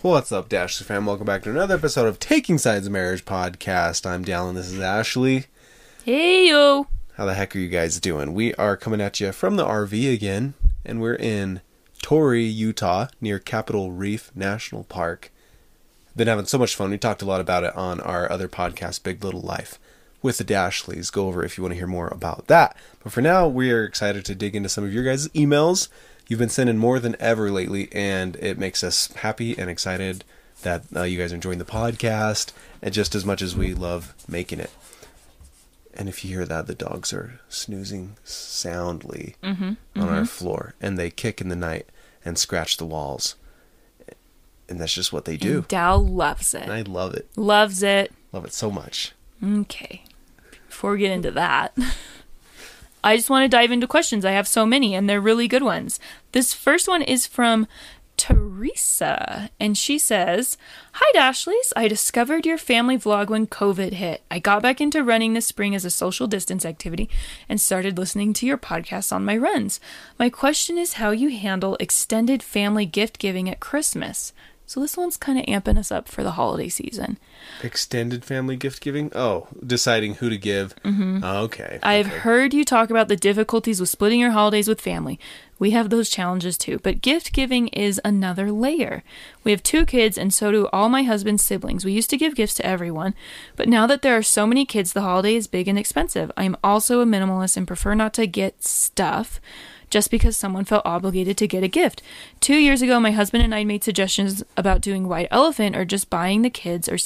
What's up, Dashley fam? Welcome back to another episode of Taking Sides of Marriage Podcast. I'm Dallin, this is Ashley. Hey, yo! How the heck are you guys doing? We are coming at you from the RV again, and we're in Torrey, Utah, near Capitol Reef National Park. Been having so much fun. We talked a lot about it on our other podcast, Big Little Life, with the Dashleys. Go over if you want to hear more about that. But for now, we are excited to dig into some of your guys' emails. You've been sending more than ever lately, and it makes us happy and excited that you guys are enjoying the podcast, and just as much as we love making it. And if you hear that, the dogs are snoozing soundly on our floor, and they kick in the night and scratch the walls. And that's just what they do. And Dal loves it. And I love it. Loves it. Love it so much. Okay. Before we get into that... I just want to dive into questions. I have so many, and they're really good ones. This first one is from Teresa, and she says, "Hi, Dashleys. I discovered your family vlog when COVID hit. I got back into running this spring as a social distance activity and started listening to your podcast on my runs. My question is how you handle extended family gift giving at Christmas." So this one's kind of amping us up for the holiday season. Extended family gift giving? Oh, deciding who to give. Okay. I've heard you talk about the difficulties with splitting your holidays with family. We have those challenges too, but gift giving is another layer. We have two kids, and so do all my husband's siblings. We used to give gifts to everyone, but now that there are so many kids, the holiday is big and expensive. I am also a minimalist and prefer not to get stuff just because someone felt obligated to get a gift. 2 years ago, my husband and I made suggestions about doing White Elephant or just buying the kids or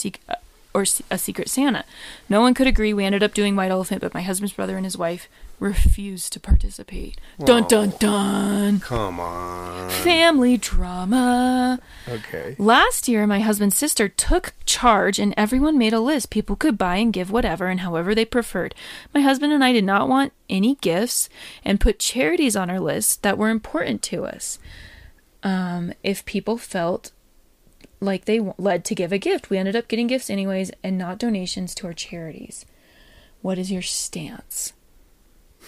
a Secret Santa. No one could agree. We ended up doing White Elephant, but my husband's brother and his wife refused to participate. Whoa. Dun, dun, dun. Come on. Family drama. Okay. Last year, my husband's sister took charge and everyone made a list. People could buy and give whatever and however they preferred. My husband and I did not want any gifts and put charities on our list that were important to us. If people felt like they led to give a gift, we ended up getting gifts anyways and not donations to our charities. What is your stance?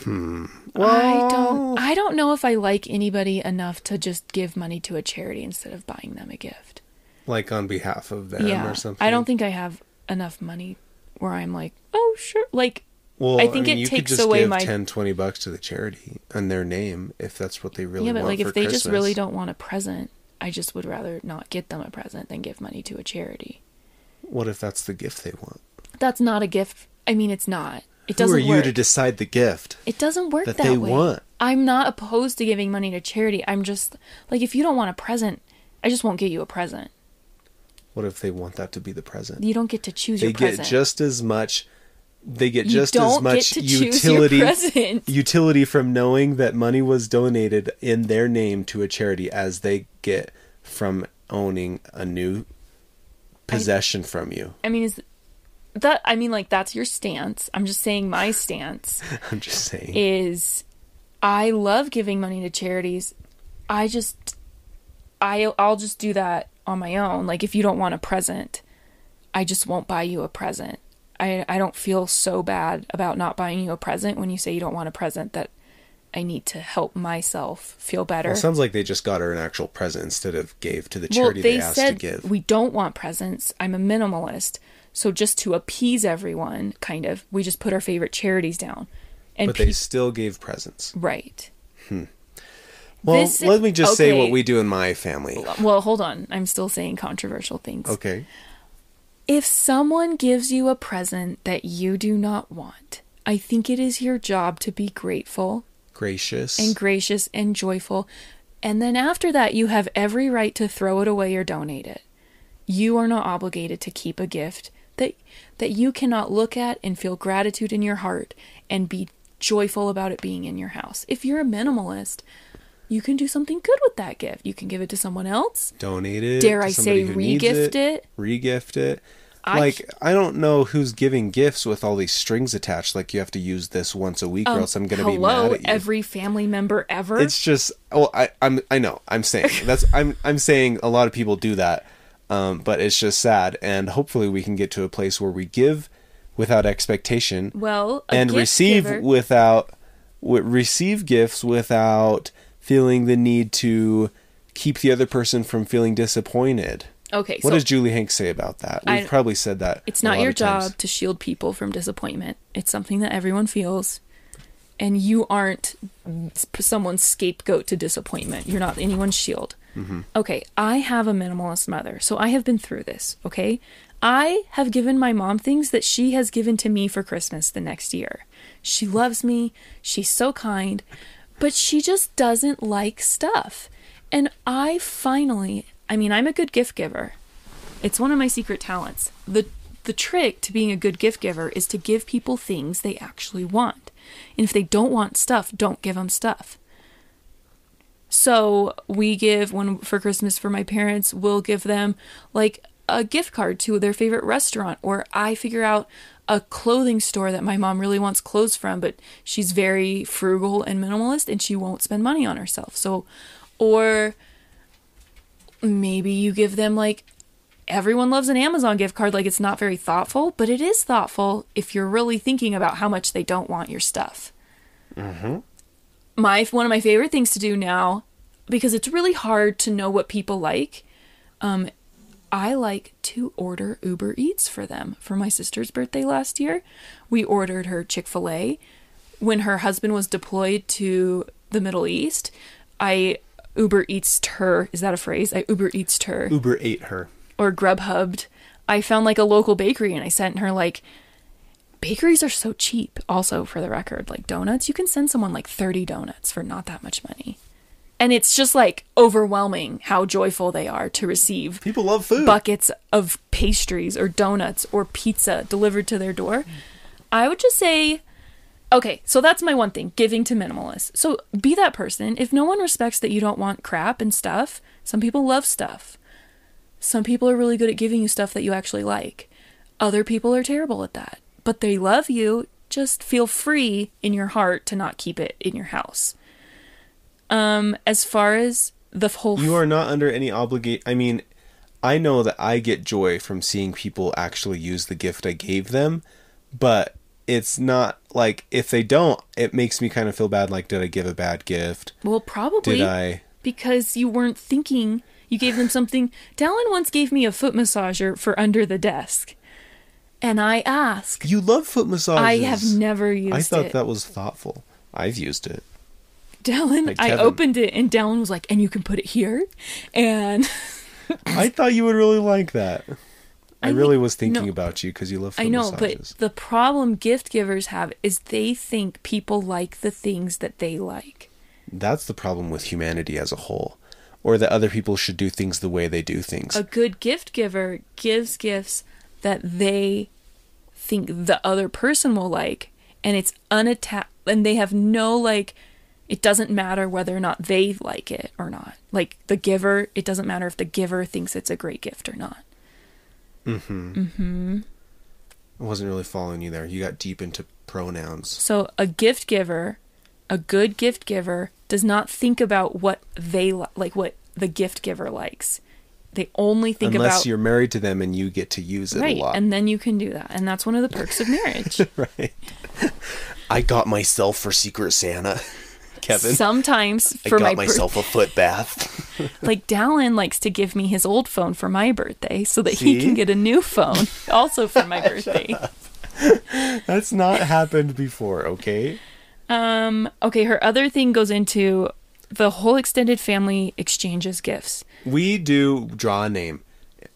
Well, I don't know if I like anybody enough to just give money to a charity instead of buying them a gift. Like on behalf of them or something. I don't think I have enough money where I'm like, oh sure, like it takes away my. You could just give $10-20 to the charity in their name if that's what they really want. Yeah, but like if they just really don't want a present, I just would rather not get them a present than give money to a charity. What if that's the gift they want? That's not a gift. I mean, it's not. It doesn't work. Who are you to decide the gift? It doesn't work that way. That they want. I'm not opposed to giving money to charity. I'm just, like, if you don't want a present, I just won't get you a present. What if they want that to be the present? You don't get to choose your present. They get just as much utility from knowing that money was donated in their name to a charity as they get from owning a new possession from you. I mean, that's your stance. I'm just saying my stance. I'm just saying. Is I love giving money to charities. I'll just do that on my own. Like if you don't want a present, I just won't buy you a present. I don't feel so bad about not buying you a present when you say you don't want a present that I need to help myself feel better. Well, it sounds like they just got her an actual present instead of gave to the charity they asked to give. We don't want presents. I'm a minimalist. So just to appease everyone, kind of, we just put our favorite charities down. But they still gave presents. Right. Well, let me just say what we do in my family. Well, hold on. I'm still saying controversial things. Okay. If someone gives you a present that you do not want, I think it is your job to be grateful. Gracious and joyful. And then after that, you have every right to throw it away or donate it. You are not obligated to keep a gift that you cannot look at and feel gratitude in your heart and be joyful about it being in your house. If you're a minimalist, you can do something good with that gift. You can give it to someone else. Donate it. Dare I say regift it. Regift it. I don't know who's giving gifts with all these strings attached. Like, you have to use this once a week or else I'm going to be mad at you. Every family member ever. It's just... Oh, I know. I'm saying. I'm saying a lot of people do that. But it's just sad. And hopefully we can get to a place where we give without expectation. Well, and receive gifts without... feeling the need to keep the other person from feeling disappointed. Okay. What does Julie Hanks say about that? We've probably said that. It's not your job to shield people from disappointment. It's something that everyone feels. And you aren't someone's scapegoat to disappointment. You're not anyone's shield. Mm-hmm. Okay, I have a minimalist mother, so I have been through this, okay? I have given my mom things that she has given to me for Christmas the next year. She loves me. She's so kind. But she just doesn't like stuff. And I finally, I'm a good gift giver. It's one of my secret talents. The trick to being a good gift giver is to give people things they actually want. And if they don't want stuff, don't give them stuff. So we give one for Christmas for my parents. We'll give them like a gift card to their favorite restaurant, or I figure out a clothing store that my mom really wants clothes from, but she's very frugal and minimalist and she won't spend money on herself. So, or maybe you give them like everyone loves an Amazon gift card. Like, it's not very thoughtful, but it is thoughtful if you're really thinking about how much they don't want your stuff. Mm-hmm. One of my favorite things to do now, because it's really hard to know what people like, I like to order Uber Eats for them. For my sister's birthday last year, we ordered her Chick-fil-A. When her husband was deployed to the Middle East, I Uber Eatsed her. Is that a phrase? I Uber Eatsed her. Uber ate her. Or Grubhubbed. I found like a local bakery and I sent her like... Bakeries are so cheap, also, for the record. Like, donuts, you can send someone like 30 donuts for not that much money. And it's just like overwhelming how joyful they are to receive. People love food. Buckets of pastries or donuts or pizza delivered to their door. I would just say, okay, so that's my one thing, giving to minimalists. So be that person. If no one respects that you don't want crap and stuff, some people love stuff. Some people are really good at giving you stuff that you actually like. Other people are terrible at that. But they love you. Just feel free in your heart to not keep it in your house. As far as the whole... You are not under any obligation. I know that I get joy from seeing people actually use the gift I gave them. But it's not like, if they don't, it makes me kind of feel bad. Like, did I give a bad gift? Well, probably. Did I? Because you weren't thinking. You gave them something. Dallin once gave me a foot massager for under the desk. And I asked. You love foot massages. I have never used it. I thought that was thoughtful. I've used it. Dallin, like, I opened it and Dallin was like, and you can put it here. And I thought you would really like that. I really was thinking about you because you love foot massages. I know, but the problem gift givers have is they think people like the things that they like. That's the problem with humanity as a whole. Or that other people should do things the way they do things. A good gift giver gives gifts that they think the other person will like, and it's unattached, and they have no, like, it doesn't matter whether or not they like it or not. Like, the giver, it doesn't matter if the giver thinks it's a great gift or not. Mm-hmm. Mm-hmm. I wasn't really following you there. You got deep into pronouns. So a good gift giver does not think about what they like, what the gift giver likes. They only think about... Unless you're married to them and you get to use it a lot. Right, and then you can do that. And that's one of the perks of marriage. Right. I got myself for Secret Santa, Kevin. Sometimes for my... I got myself a foot bath. Like, Dallin likes to give me his old phone for my birthday so that he can get a new phone also for my birthday. That's not happened before, okay? Okay, her other thing goes into... The whole extended family exchanges gifts. We do draw a name.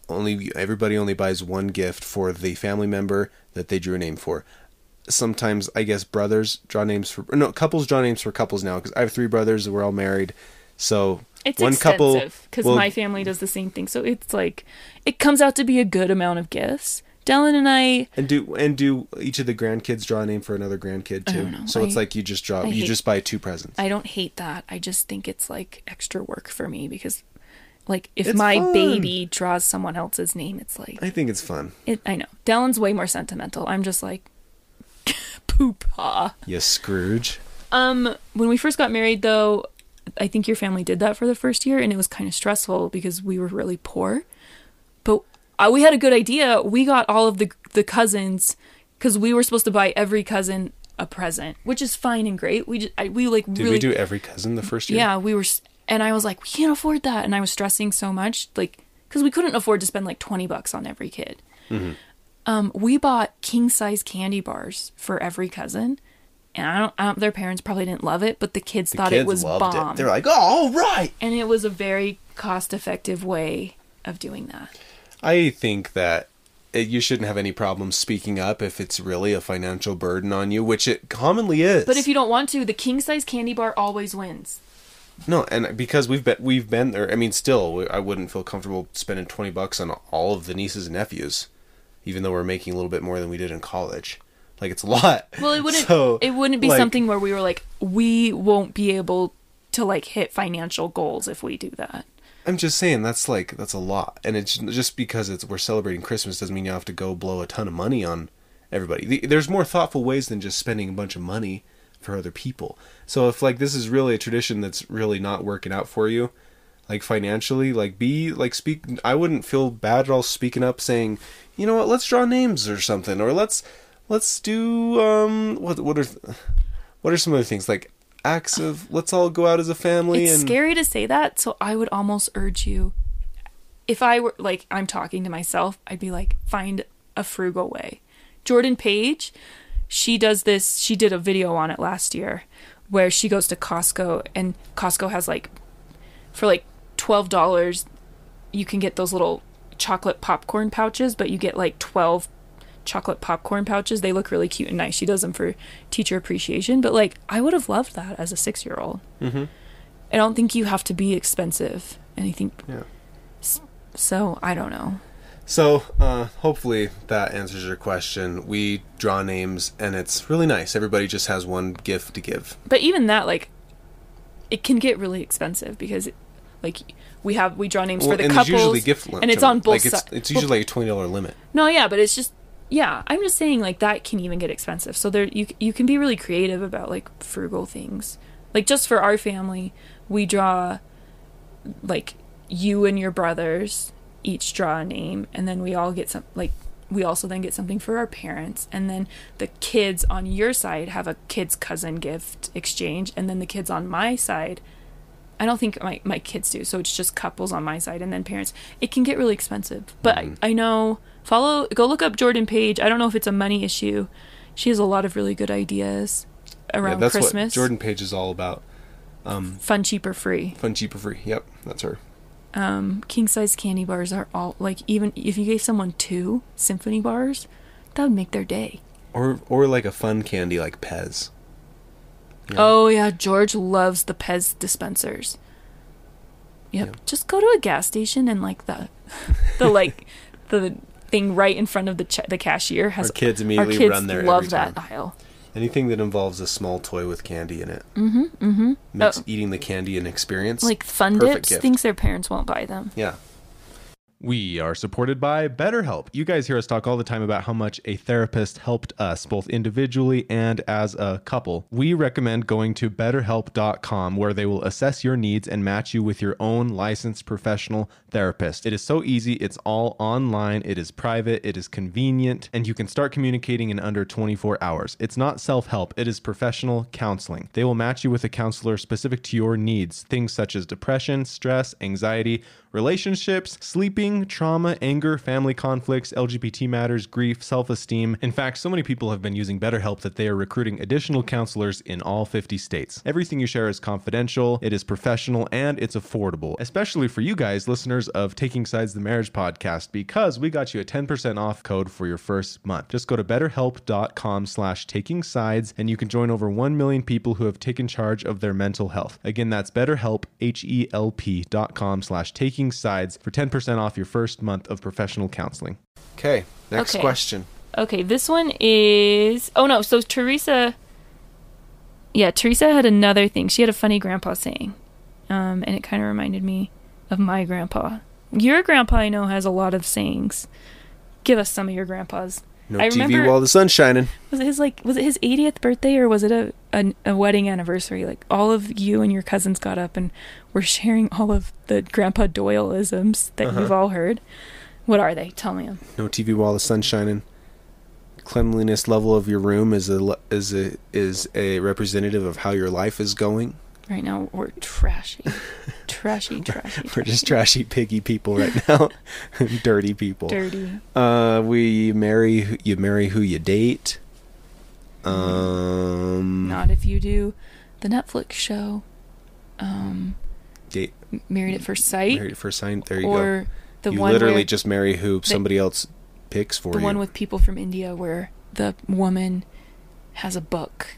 Everybody only buys one gift for the family member that they drew a name for. Sometimes, I guess, brothers draw names for... No, couples draw names for couples now, because I have three brothers and we're all married. So it's one couple... because my family does the same thing. So it's like... It comes out to be a good amount of gifts. Dallin and I... And do each of the grandkids draw a name for another grandkid, too? I don't know. So it's like you just buy two presents. I don't hate that. I just think it's, like, extra work for me because, like, if my baby draws someone else's name, it's like... I think it's fun. I know. Dallin's way more sentimental. I'm just like, poopah. You Scrooge. When we first got married, though, I think your family did that for the first year, and it was kind of stressful because we were really poor. We had a good idea. We got all of the cousins because we were supposed to buy every cousin a present, which is fine and great. We do every cousin the first year? Yeah, and I was like, we can't afford that, and I was stressing so much. Like, because we couldn't afford to spend like $20 on every kid. Mm-hmm. We bought king-size candy bars for every cousin. And I don't, their parents probably didn't love it, but the kids thought it was bomb. They're like, oh, all right. And it was a very cost-effective way of doing that. I think that you shouldn't have any problem speaking up if it's really a financial burden on you, which it commonly is. But if you don't want to, the king-size candy bar always wins. No, and because we've been there. I mean, still, I wouldn't feel comfortable spending $20 on all of the nieces and nephews, even though we're making a little bit more than we did in college. Like, it's a lot. Well, it wouldn't be like, something where we were like, we won't be able to like hit financial goals if we do that. I'm just saying that's a lot. And it's just because we're celebrating Christmas doesn't mean you have to go blow a ton of money on everybody. There's more thoughtful ways than just spending a bunch of money for other people. So if like this is really a tradition that's really not working out for you, like financially, like speak. I wouldn't feel bad at all speaking up, saying, you know what, let's draw names or something, or let's do what are some other things, like acts of let's all go out as a family. It's scary to say that, so I would almost urge you, if I were like I'm talking to myself, I'd be like, find a frugal way. Jordan Page, she does this. She did a video on it last year where she goes to Costco, and Costco has like, for like $12, you can get those little chocolate popcorn pouches, but you get like 12 chocolate popcorn pouches. They look really cute and nice. She does them for teacher appreciation, but like I would have loved that as a 6-year-old. Mm-hmm. I don't think you have to be expensive. Anything. Yeah. So I don't know. So hopefully that answers your question. We draw names and it's really nice. Everybody just has one gift to give. But even that, like, it can get really expensive because like we draw names for the couples. It's usually gift limit. And it's on both sides. It's usually like a $20 limit. No, yeah, but it's just. Yeah, I'm just saying, like, that can even get expensive. So there, you can be really creative about, like, frugal things. Like, just for our family, we draw, like, you and your brothers each draw a name. And then we all get some, like, we also then get something for our parents. And then the kids on your side have a kid's cousin gift exchange. And then the kids on my side, I don't think my kids do. So it's just couples on my side and then parents. It can get really expensive. But mm-hmm. I know... Go look up Jordan Page. I don't know if it's a money issue. She has a lot of really good ideas around Christmas. That's what Jordan Page is all about. Fun, cheap, or free. Fun, cheap, or free. Yep, that's her. King-size candy bars are all, like, even if you gave someone 2 symphony bars, that would make their day. Or like a fun candy like Pez. Yeah. Oh, yeah, George loves the Pez dispensers. Yep. Yeah. Just go to a gas station and, like, the thing right in front of the cashier has. Our kids immediately run there. Love that aisle. Anything that involves a small toy with candy in it. Mm-hmm. Mm-hmm. Makes eating the candy an experience. Like Fun Dips, thinks their parents won't buy them. Yeah. We are supported by BetterHelp. You guys hear us talk all the time about how much a therapist helped us, both individually and as a couple. We recommend going to BetterHelp.com, where they will assess your needs and match you with your own licensed professional therapist. It is so easy. It's all online. It is private. It is convenient. And you can start communicating in under 24 hours. It's not self-help. It is professional counseling. They will match you with a counselor specific to your needs, things such as depression, stress, anxiety, relationships, sleeping, trauma, anger, family conflicts, LGBT matters, grief, self-esteem. In fact, so many people have been using BetterHelp that they are recruiting additional counselors in all 50 states. Everything you share is confidential, it is professional, and it's affordable, especially for you guys, listeners of Taking Sides of the Marriage Podcast, because we got you a 10% off code for your first month. Just go to BetterHelp.com/TakingSides, and you can join over 1 million people who have taken charge of their mental health. Again, that's BetterHelp, HELP.com/TakingSides for 10% off your first month of professional counseling. Okay, next question. Okay, this one is... Oh, no, so Teresa... Yeah, Teresa had another thing. She had a funny grandpa saying, and it kind of reminded me of my grandpa. Your grandpa, I know, has a lot of sayings. Give us some of your grandpa's. No I TV remember, while the sun's shining. Was it his 80th birthday, or was it a wedding anniversary? Like, all of you and your cousins got up and were sharing all of the Grandpa Doyle-isms that you've all heard. What are they? Tell me them. No TV while the sun's shining. Cleanliness level of your room is a representative of how your life is going. Right now we're trashy. Trashy people. We're just trashy, piggy people right now. Dirty people. Dirty. You marry who you date. Not if you do the Netflix show. Date. Married at First Sight. Married at First Sight. There you go. Or the one literally just marry who somebody else picks for you. The one with people from India where the woman has a book.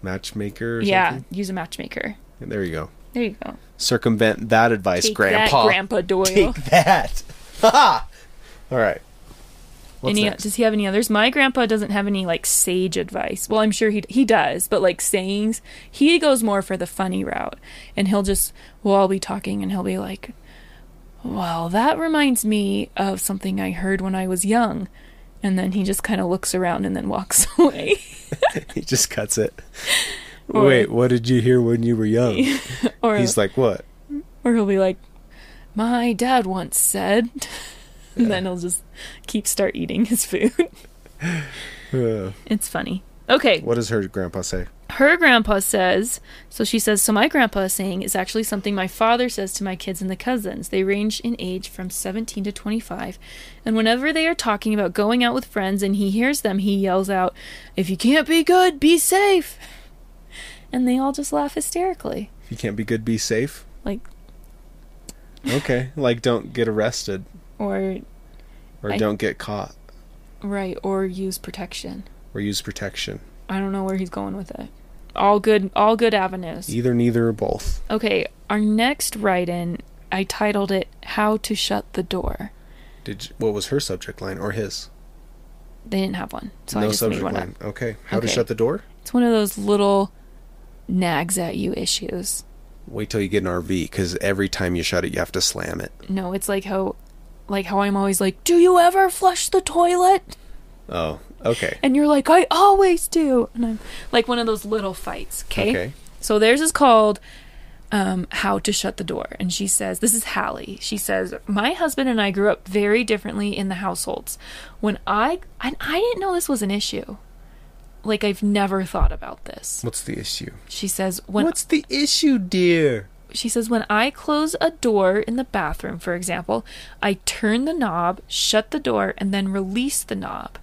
Matchmaker. Yeah, use a matchmaker. There you go. There you go. Circumvent that advice, Grandpa. That, Grandpa Doyle. Take that. Ha! All right. Does he have any others? My grandpa doesn't have any like sage advice. Well, I'm sure he does, but like sayings, he goes more for the funny route, and we'll all be talking, and he'll be like, "Well, that reminds me of something I heard when I was young," and then he just kind of looks around and then walks away. He just cuts it. Or, wait, what did you hear when you were young? Or he's like, what? Or he'll be like, my dad once said. And then he'll just start eating his food. It's funny. Okay. What does her grandpa say? Her grandpa says, so my grandpa is saying is actually something my father says to my kids and the cousins. They range in age from 17 to 25. And whenever they are talking about going out with friends and he hears them, he yells out, if you can't be good, be safe. And they all just laugh hysterically. If you can't be good, be safe? Like. Okay. Like don't get arrested. Or don't get caught. Right. Or use protection. I don't know where he's going with it. All good avenues. Either, neither, or both. Okay. Our next write-in, I titled it, How to Shut the Door. What was her subject line or his? They didn't have one. So no I just subject made one line. Up. Okay. How to shut the door? It's one of those little nags at you issues. Wait till you get an RV, because every time you shut it, you have to slam it. No, it's like how I'm always like, do you ever flush the toilet? Oh, okay. And you're like, I always do. And I'm like one of those little fights, okay? So theirs is called How to Shut the Door. And she says, this is Hallie. She says, my husband and I grew up very differently in the households. I didn't know this was an issue. Like, I've never thought about this. What's the issue? She says, What's the issue, dear? She says, when I close a door in the bathroom, for example, I turn the knob, shut the door, and then release the knob.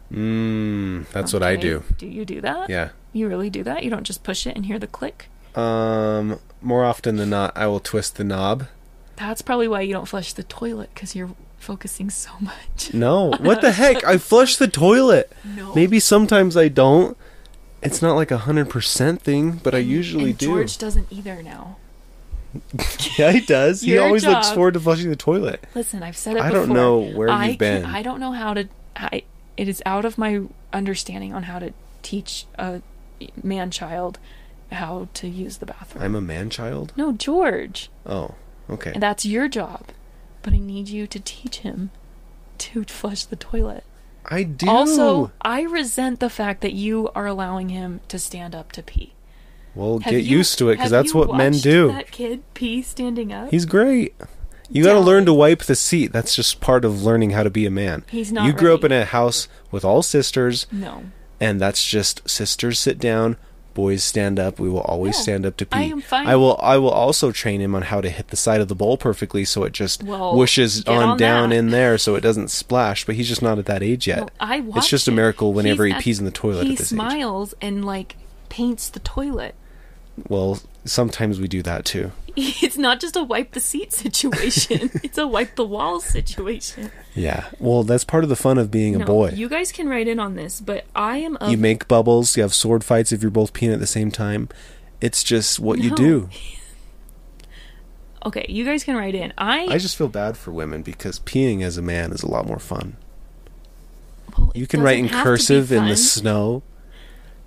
That's what I do. Do you do that? Yeah. You really do that? You don't just push it and hear the click? More often than not, I will twist the knob. That's probably why you don't flush the toilet, because you're focusing so much. No. What the heck? I flush the toilet. No. Maybe sometimes I don't. It's not like 100% thing, but I usually do. George doesn't either now. Yeah, he does. He always looks forward to flushing the toilet. Listen, I've said it before. I don't know where you've been. I don't know how to... it is out of my understanding on how to teach a man-child how to use the bathroom. I'm a man-child? No, George. Oh, okay. And that's your job. But I need you to teach him to flush the toilet. I do. Also, I resent the fact that you are allowing him to stand up to pee. Well, get used to it, because that's what men do. Have you watched that kid pee standing up? He's great. You got to learn to wipe the seat. That's just part of learning how to be a man. He's not. You grew up in a house with all sisters. No. And that's just sisters sit down, boys stand up. We will always stand up to pee. I am fine. I will also train him on how to hit the side of the bowl perfectly, so it just whooshes on down in there, so it doesn't splash. But he's just not at that age yet. Well, it's just a miracle whenever he pees in the toilet. He smiles and like paints the toilet. Well, sometimes we do that too. It's not just a wipe the seat situation. It's a wipe the wall situation. Yeah. Well, that's part of the fun of being a boy. You guys can write in on this, but I am You make bubbles. You have sword fights if you're both peeing at the same time. It's just what you do. Okay, you guys can write in. I just feel bad for women because peeing as a man is a lot more fun. Well, you can write in cursive in the snow.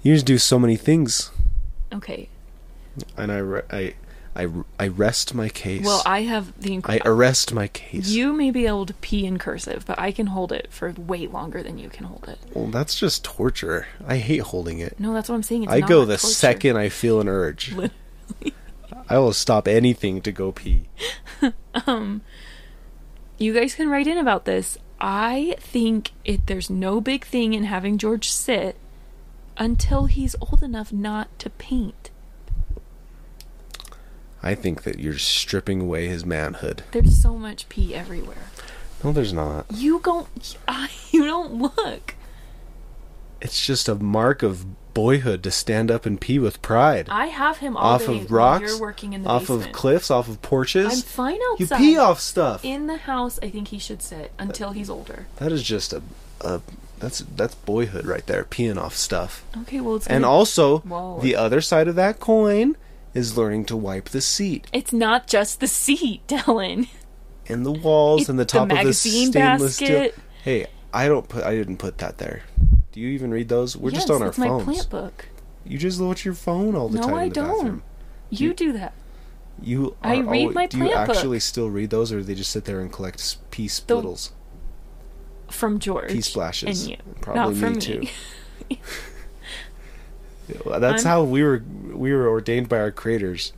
You just do so many things. Okay. And I rest my case. Well, I have the... I arrest my case. You may be able to pee in cursive, but I can hold it for way longer than you can hold it. Well, that's just torture. I hate holding it. No, that's what I'm saying. It's I not go the torture. Second I feel an urge. Literally. I will stop anything to go pee. You guys can write in about this. I think there's no big thing in having George sit until he's old enough not to paint. I think that you're stripping away his manhood. There's so much pee everywhere. No, there's not. You don't look. It's just a mark of boyhood to stand up and pee with pride. I have him all off day of rocks, you're working in the off basement. Of cliffs, off of porches. I'm fine outside. You pee off stuff. In the house, I think he should sit until he's older. That is just that's boyhood right there, peeing off stuff. Okay, well it's and also whoa. The other side of that coin is learning to wipe the seat. It's not just the seat, Dylan. And the walls and the top of the stainless steel. Hey, I didn't put that there. Do you even read those? We're just on our phones. Yes, it's my plant book. You just look at your phone all the time. No, I don't. You do that. You. I read my plant book. Do you actually still read those, or do they just sit there and collect pee splittles? From George. Pee splashes. And you. Probably not me, too. That's how we were ordained by our creators.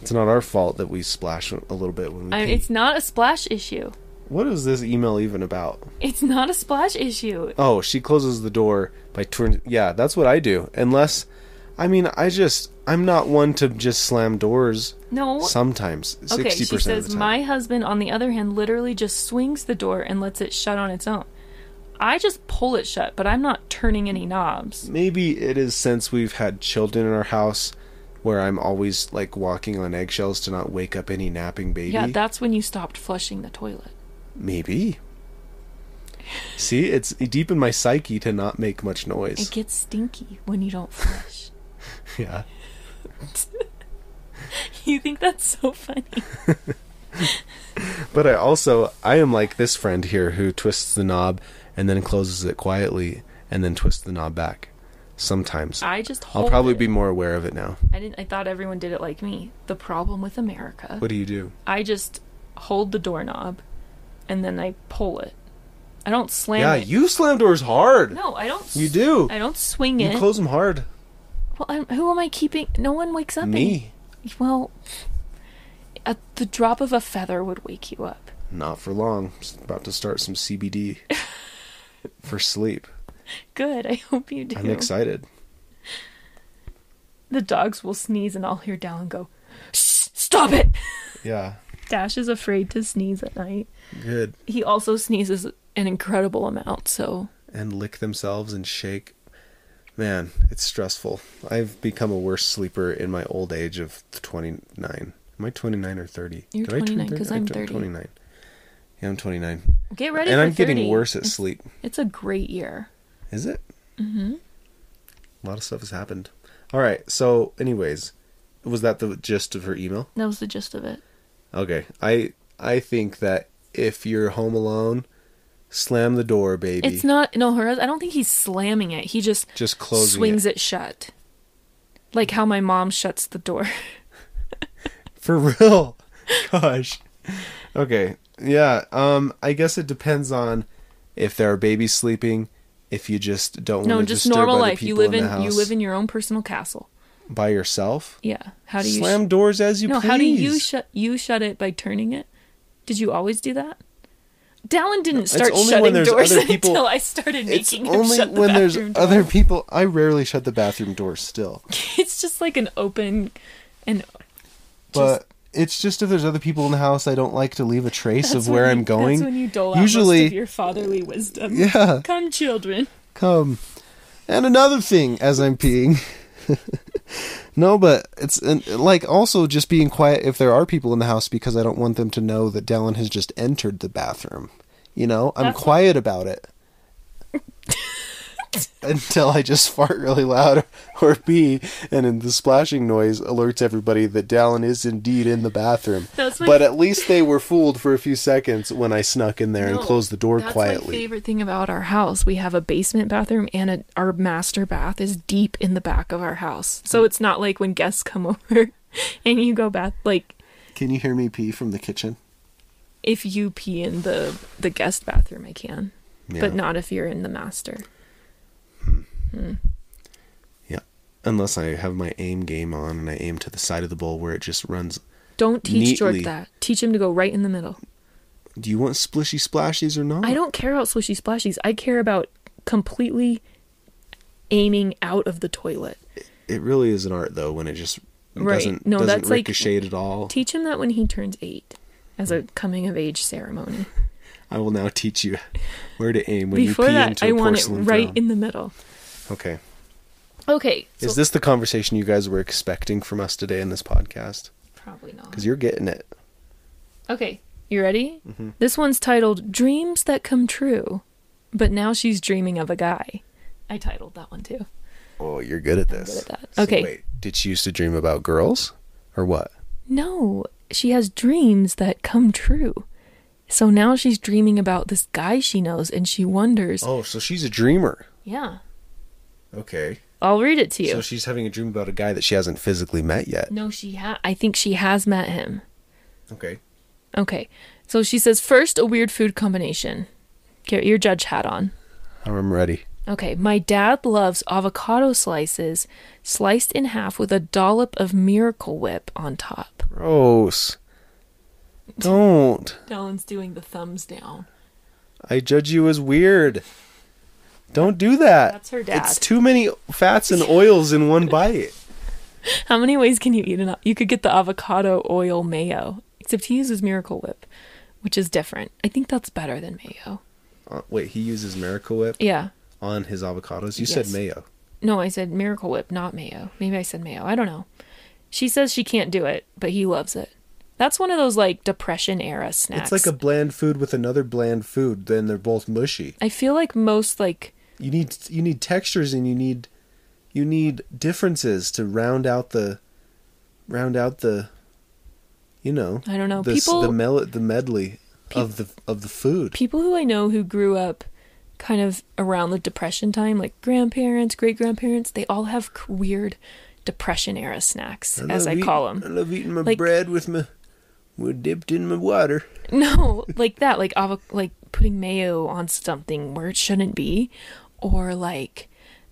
It's not our fault that we splash a little bit when we pee. It's not a splash issue. What is this email even about? It's not a splash issue. Oh, she closes the door by turning. Yeah, that's what I do. Unless, I'm not one to just slam doors. No. Sometimes, 60% okay, she says, of the time. My husband, on the other hand, literally just swings the door and lets it shut on its own. I just pull it shut, but I'm not turning any knobs. Maybe it is since we've had children in our house where I'm always, walking on eggshells to not wake up any napping baby. Yeah, that's when you stopped flushing the toilet. Maybe. See, it's deep in my psyche to not make much noise. It gets stinky when you don't flush. Yeah. You think that's so funny. But I am like this friend here who twists the knob and then closes it quietly and then twists the knob back. Sometimes. I'll probably be more aware of it now. I thought everyone did it like me. The problem with America. What do you do? I just hold the doorknob. And then I pull it. I don't slam it. Yeah, you slam doors hard. No, I don't. You do. I don't swing it. You close them hard. Well, who am I keeping? No one wakes up. Me. Well, at the drop of a feather would wake you up. Not for long. I'm about to start some CBD for sleep. Good. I hope you do. I'm excited. The dogs will sneeze and I'll hear Dallin go, shh, stop it. Yeah. Dash is afraid to sneeze at night. Good. He also sneezes an incredible amount, so. And lick themselves and shake. Man, it's stressful. I've become a worse sleeper in my old age of 29. Am I 29 or 30? You're 29 because I'm 30. 29. Yeah, I'm 29. Get ready for 30. And I'm getting worse at sleep. It's a great year. Is it? Mm-hmm. A lot of stuff has happened. All right, so anyways, was that the gist of her email? That was the gist of it. Okay, I think that if you're home alone, slam the door, baby. It's not I don't think he's slamming it. He just swings it shut, like how my mom shuts the door. For real, gosh. Okay, yeah. I guess it depends on if there are babies sleeping. If you just don't want to disturb other people in the house. No, just normal life. You live in your own personal castle. By yourself? Yeah. How do you slam doors as you please? No, how do you shut it by turning it? Did you always do that? Dallin didn't start shutting doors until I started making him shut the bathroom door. It's only when there's other people. I rarely shut the bathroom door still. It's just like an open and but it's just if there's other people in the house, I don't like to leave a trace of where I'm going. That's when you dole out most of your fatherly wisdom. Yeah. Come, children. Come. And another thing as I'm peeing. No, but it's also just being quiet if there are people in the house because I don't want them to know that Dallin has just entered the bathroom. You know, I'm quiet about it until I just fart really loud or pee, and then the splashing noise alerts everybody that Dallin is indeed in the bathroom. But at least they were fooled for a few seconds when I snuck in there and closed the door quietly. That's my favorite thing about our house. We have a basement bathroom and our master bath is deep in the back of our house. So it's not like when guests come over and you go bath. Can you hear me pee from the kitchen? If you pee in the guest bathroom, I can. Yeah. But not if you're in the master. Yeah, unless I have my aim game on and I aim to the side of the bowl where it just runs. Don't teach George that. Teach him to go right in the middle. Do you want splishy splashies or not? I don't care about swishy splashies. I care about completely aiming out of the toilet. It really is an art though when it just Right. Doesn't ricochet at all. Teach him that when he turns 8 as a coming of age ceremony. I will now teach you where to aim when Before you pee that, into a I porcelain want it right drum. In the middle. Okay. Okay. So is this the conversation you guys were expecting from us today in this podcast? Probably not. Because you're getting it. Okay. You ready? Mm-hmm. This one's titled Dreams That Come True, but now she's dreaming of a guy. I titled that one too. Oh, you're good at this. I'm good at that. Okay. So wait, did she used to dream about girls or what? No, she has dreams that come true. So now she's dreaming about this guy she knows and she wonders. Oh, so she's a dreamer. Yeah. Okay. I'll read it to you. So she's having a dream about a guy that she hasn't physically met yet. No, I think she has met him. Okay. Okay. So she says, first, a weird food combination. Get your judge hat on. I'm ready. Okay. My dad loves avocado slices sliced in half with a dollop of Miracle Whip on top. Gross. Don't. Dylan's doing the thumbs down. I judge you as weird. Don't do that. That's her dad. It's too many fats and oils in one bite. How many ways can you eat an avocado? You could get the avocado oil mayo, except he uses Miracle Whip, which is different. I think that's better than mayo. Wait, he uses Miracle Whip? Yeah. On his avocados? You said mayo. No, I said Miracle Whip, not mayo. Maybe I said mayo. I don't know. She says she can't do it, but he loves it. That's one of those, like, Depression-era snacks. It's like a bland food with another bland food, then they're both mushy. I feel like most, like... You need textures and you need differences to round out the, you know... I don't know. The medley of the food. People who I know who grew up kind of around the Depression time, like grandparents, great-grandparents, they all have weird Depression-era snacks, as I call them. I love eating my bread with my... We're dipped in my water. No, like that, like putting mayo on something where it shouldn't be, or like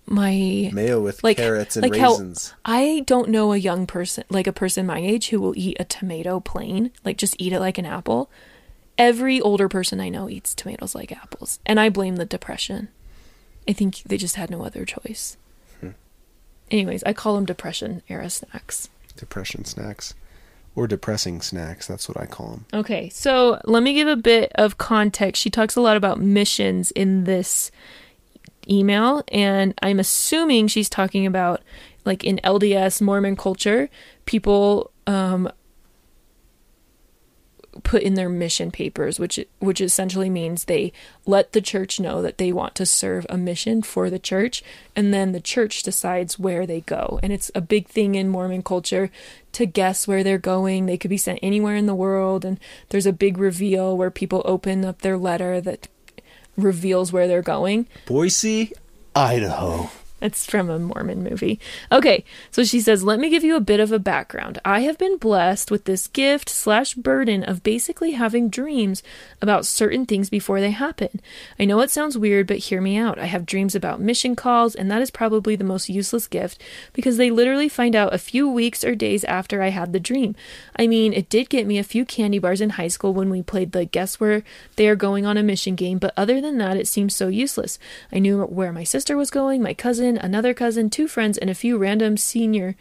my mayo with like, carrots and like raisins. I don't know a young person, like a person my age, who will eat a tomato plain, like just eat it like an apple. Every older person I know eats tomatoes like apples, and I blame the Depression. I think they just had no other choice. Anyways, I call them Depression era snacks. Depression snacks. Or depressing snacks. That's what I call them. Okay. So let me give a bit of context. She talks a lot about missions in this email. And I'm assuming she's talking about, like, in LDS Mormon culture, people put in their mission papers, which essentially means they let the church know that they want to serve a mission for the church. And then the church decides where they go. And it's a big thing in Mormon culture to guess where they're going. They could be sent anywhere in the world, and there's a big reveal where people open up their letter that reveals where they're going. Boise, Idaho. That's from a Mormon movie. Okay, so she says, let me give you a bit of a background. I have been blessed with this gift / burden of basically having dreams about certain things before they happen. I know it sounds weird, but hear me out. I have dreams about mission calls, and that is probably the most useless gift because they literally find out a few weeks or days after I had the dream. I mean, it did get me a few candy bars in high school when we played the guess where they are going on a mission game, but other than that, it seems so useless. I knew where my sister was going, my cousin, another cousin, 2 friends, and a few random senior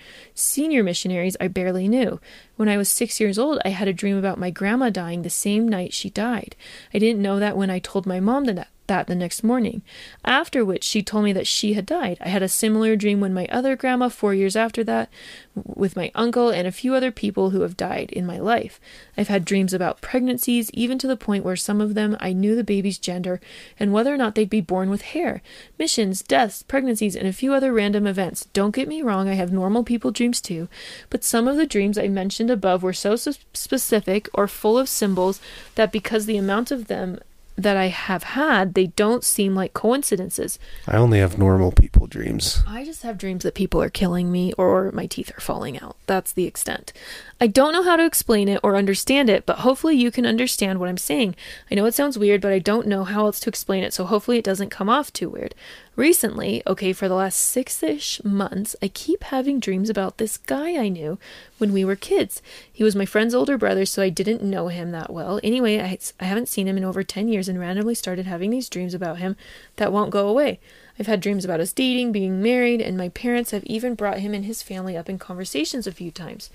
missionaries I barely knew. When I was 6 years old, I had a dream about my grandma dying the same night she died. I didn't know that when I told my mom that the next morning, after which she told me that she had died. I had a similar dream when my other grandma, 4 years after that, with my uncle and a few other people who have died in my life. I've had dreams about pregnancies, even to the point where some of them I knew the baby's gender and whether or not they'd be born with hair. Missions, deaths, pregnancies, and a few other random events. Don't get me wrong, I have normal people dreams too, but some of the dreams I mentioned above were so specific or full of symbols that because the amount of them that I have had, they don't seem like coincidences. I only have normal people dreams. I just have dreams that people are killing me or my teeth are falling out. That's the extent. I don't know how to explain it or understand it, but hopefully you can understand what I'm saying. I know it sounds weird, but I don't know how else to explain it, so hopefully it doesn't come off too weird. Recently, for the last 6-ish months, I keep having dreams about this guy I knew when we were kids. He was my friend's older brother, so I didn't know him that well. Anyway, I haven't seen him in over 10 years and randomly started having these dreams about him that won't go away. I've had dreams about us dating, being married, and my parents have even brought him and his family up in conversations a few times.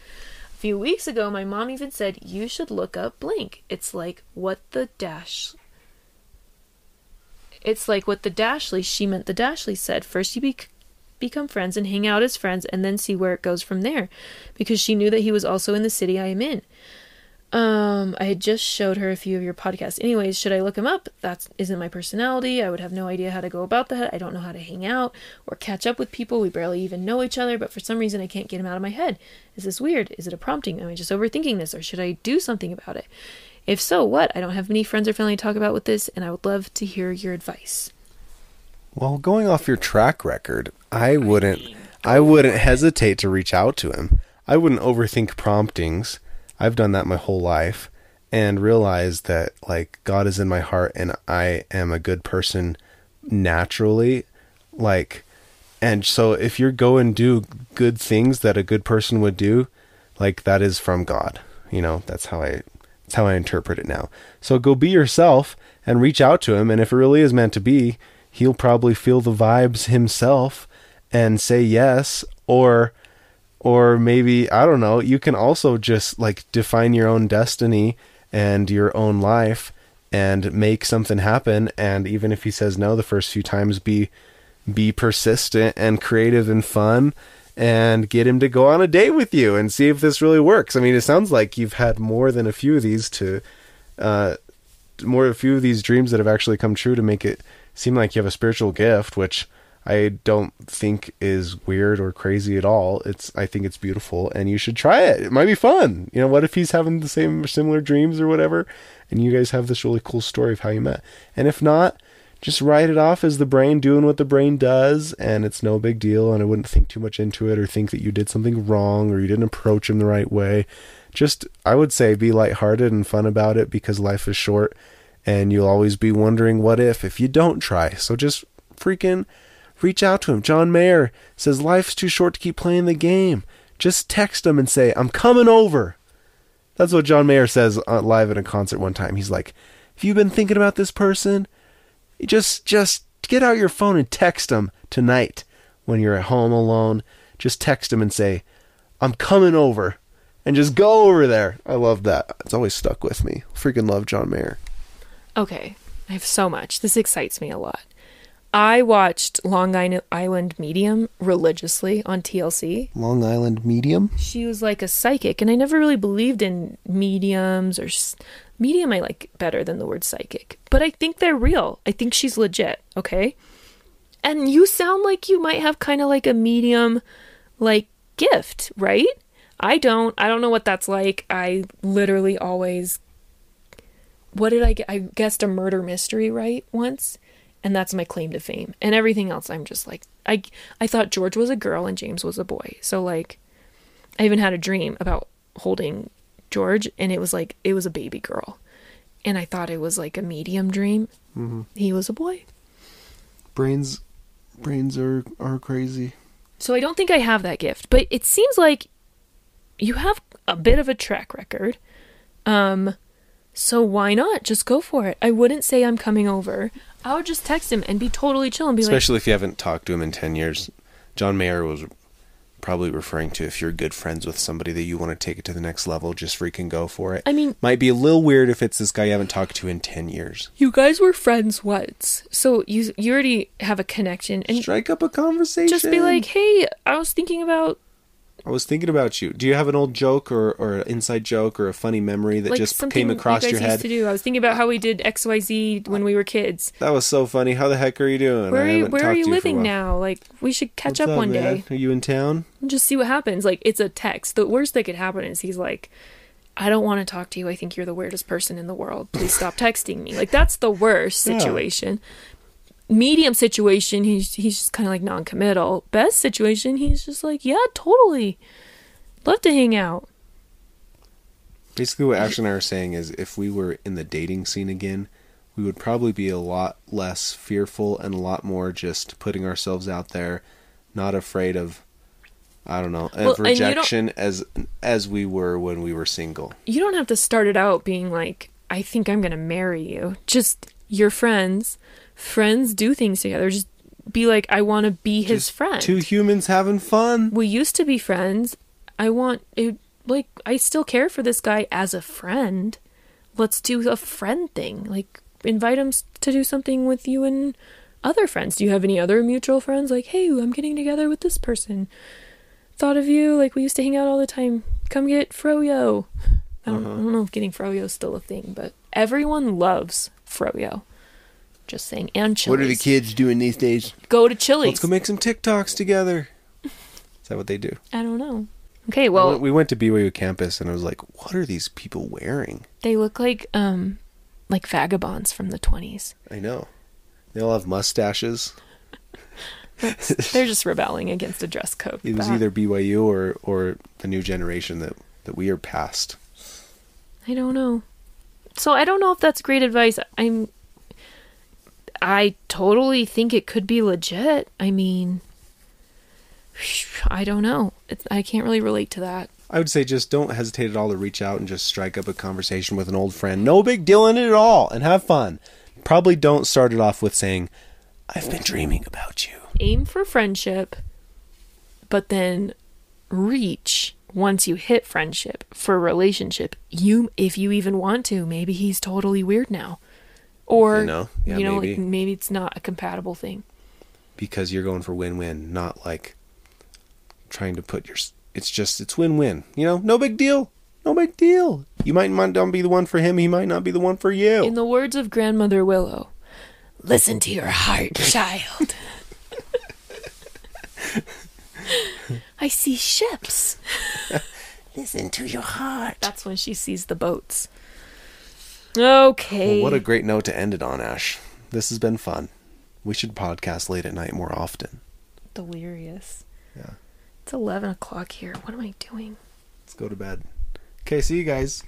A few weeks ago, my mom even said, you should look up blank. It's like what the Dashley, she meant the Dashley said. First you become friends and hang out as friends and then see where it goes from there. Because she knew that he was also in the city I am in. I had just showed her a few of your podcasts. Anyways, should I look him up? That isn't my personality. I would have no idea how to go about that. I don't know how to hang out or catch up with people. We barely even know each other, but for some reason I can't get him out of my head. Is this weird? Is it a prompting? Am I just overthinking this, or should I do something about it? If so, what? I don't have many friends or family to talk about with this, and I would love to hear your advice. Well, going off your track record, I wouldn't hesitate to reach out to him. I wouldn't overthink promptings. I've done that my whole life and realized that, like, God is in my heart and I am a good person naturally. And so if you go and do good things that a good person would do, that is from God. That's how I interpret it now. So go be yourself and reach out to him. And if it really is meant to be, he'll probably feel the vibes himself and say yes. Or maybe, I don't know, you can also just define your own destiny and your own life and make something happen. And even if he says no the first few times, be persistent and creative and fun and get him to go on a date with you and see if this really works. It sounds like you've had more than a few of these dreams that have actually come true to make it seem like you have a spiritual gift, which I don't think is weird or crazy at all. I think it's beautiful and you should try it. It might be fun. What if he's having the same or similar dreams or whatever, and you guys have this really cool story of how you met. And if not, just write it off as the brain doing what the brain does, and it's no big deal, and I wouldn't think too much into it or think that you did something wrong or you didn't approach him the right way. Just, I would say, be lighthearted and fun about it, because life is short and you'll always be wondering what if you don't try. So just freaking reach out to him. John Mayer says, life's too short to keep playing the game. Just text him and say, I'm coming over. That's what John Mayer says live at a concert one time. He's like, have you been thinking about this person? Just get out your phone and text them tonight when you're at home alone. Just text them and say, I'm coming over, and just go over there. I love that. It's always stuck with me. Freaking love John Mayer. Okay. I have so much. This excites me a lot. I watched Long Island Medium religiously on TLC. Long Island Medium? She was like a psychic, and I never really believed in mediums or... Medium I like better than the word psychic, but I think they're real. I think she's legit, okay? And you sound like you might have kind of like a medium, gift, right? I don't know what that's like. I literally always... What did I get? I guessed a murder mystery, right, once? And that's my claim to fame. And everything else, I'm just like... I thought George was a girl and James was a boy. So, I even had a dream about holding... George, and it was a baby girl, and I thought it was a medium dream. Mm-hmm. He was a boy. Brains are crazy. So I don't think I have that gift, but it seems like you have a bit of a track record. So why not just go for it? I wouldn't say I'm coming over. I would just text him and be totally chill and be especially if you haven't talked to him in 10 years. John Mayer was probably referring to if you're good friends with somebody that you want to take it to the next level, just freaking go for it. Might be a little weird if it's this guy you haven't talked to in 10 years. You guys were friends once, so you already have a connection. And strike up a conversation. Just be like, hey, I was thinking about you. Do you have an old joke or an inside joke or a funny memory that just came across your head? Something you guys used to do. I was thinking about how we did XYZ when we were kids. That was so funny. How the heck are you doing? Where are you living now? We should catch up one day. Are you in town? And just see what happens. It's a text. The worst that could happen is he's like, I don't want to talk to you. I think you're the weirdest person in the world. Please stop texting me. That's the worst situation. Medium situation, he's just kind of non-committal. Best situation, he's just yeah, totally. Love to hang out. Basically what Ash and I are saying is if we were in the dating scene again, we would probably be a lot less fearful and a lot more just putting ourselves out there, not afraid of, I don't know, of rejection as we were when we were single. You don't have to start it out being like, I think I'm going to marry you. Just your friends. Friends do things together. Just be like, I want to be his friend. Two humans having fun. We used to be friends. I still care for this guy as a friend. Let's do a friend thing. Like, invite him to do something with you and other friends. Do you have any other mutual friends? Like, hey, I'm getting together with this person. Thought of you. Like, we used to hang out all the time. Come get froyo. I don't know if getting froyo is still a thing, but everyone loves froyo. Just saying. And Chili's. What are the kids doing these days? Go to Chili's. Let's go make some TikToks together. Is that what they do? I don't know. Okay, well... We went to BYU campus, and I was like, what are these people wearing? They look like vagabonds from the 20s. I know. They all have mustaches. They're just rebelling against a dress code. It was either BYU or the new generation that we are past. I don't know. So I don't know if that's great advice. I totally think it could be legit. I mean... I don't know. I can't really relate to that. I would say just don't hesitate at all to reach out and just strike up a conversation with an old friend. No big deal in it at all. And have fun. Probably don't start it off with saying, I've been dreaming about you. Aim for friendship, but then reach once you hit friendship for relationship. If you even want to, maybe he's totally weird now. Or, maybe. Like, maybe it's not a compatible thing. Because you're going for win-win, not like... trying to put your... It's win-win. You know? No big deal. No big deal. You might not be the one for him. He might not be the one for you. In the words of Grandmother Willow, listen to your heart, child. I see ships. Listen to your heart. That's when she sees the boats. Okay. Well, what a great note to end it on, Ash. This has been fun. We should podcast late at night more often. Delirious. Yeah. It's 11 o'clock here. What am I doing? Let's go to bed. Okay, see you guys.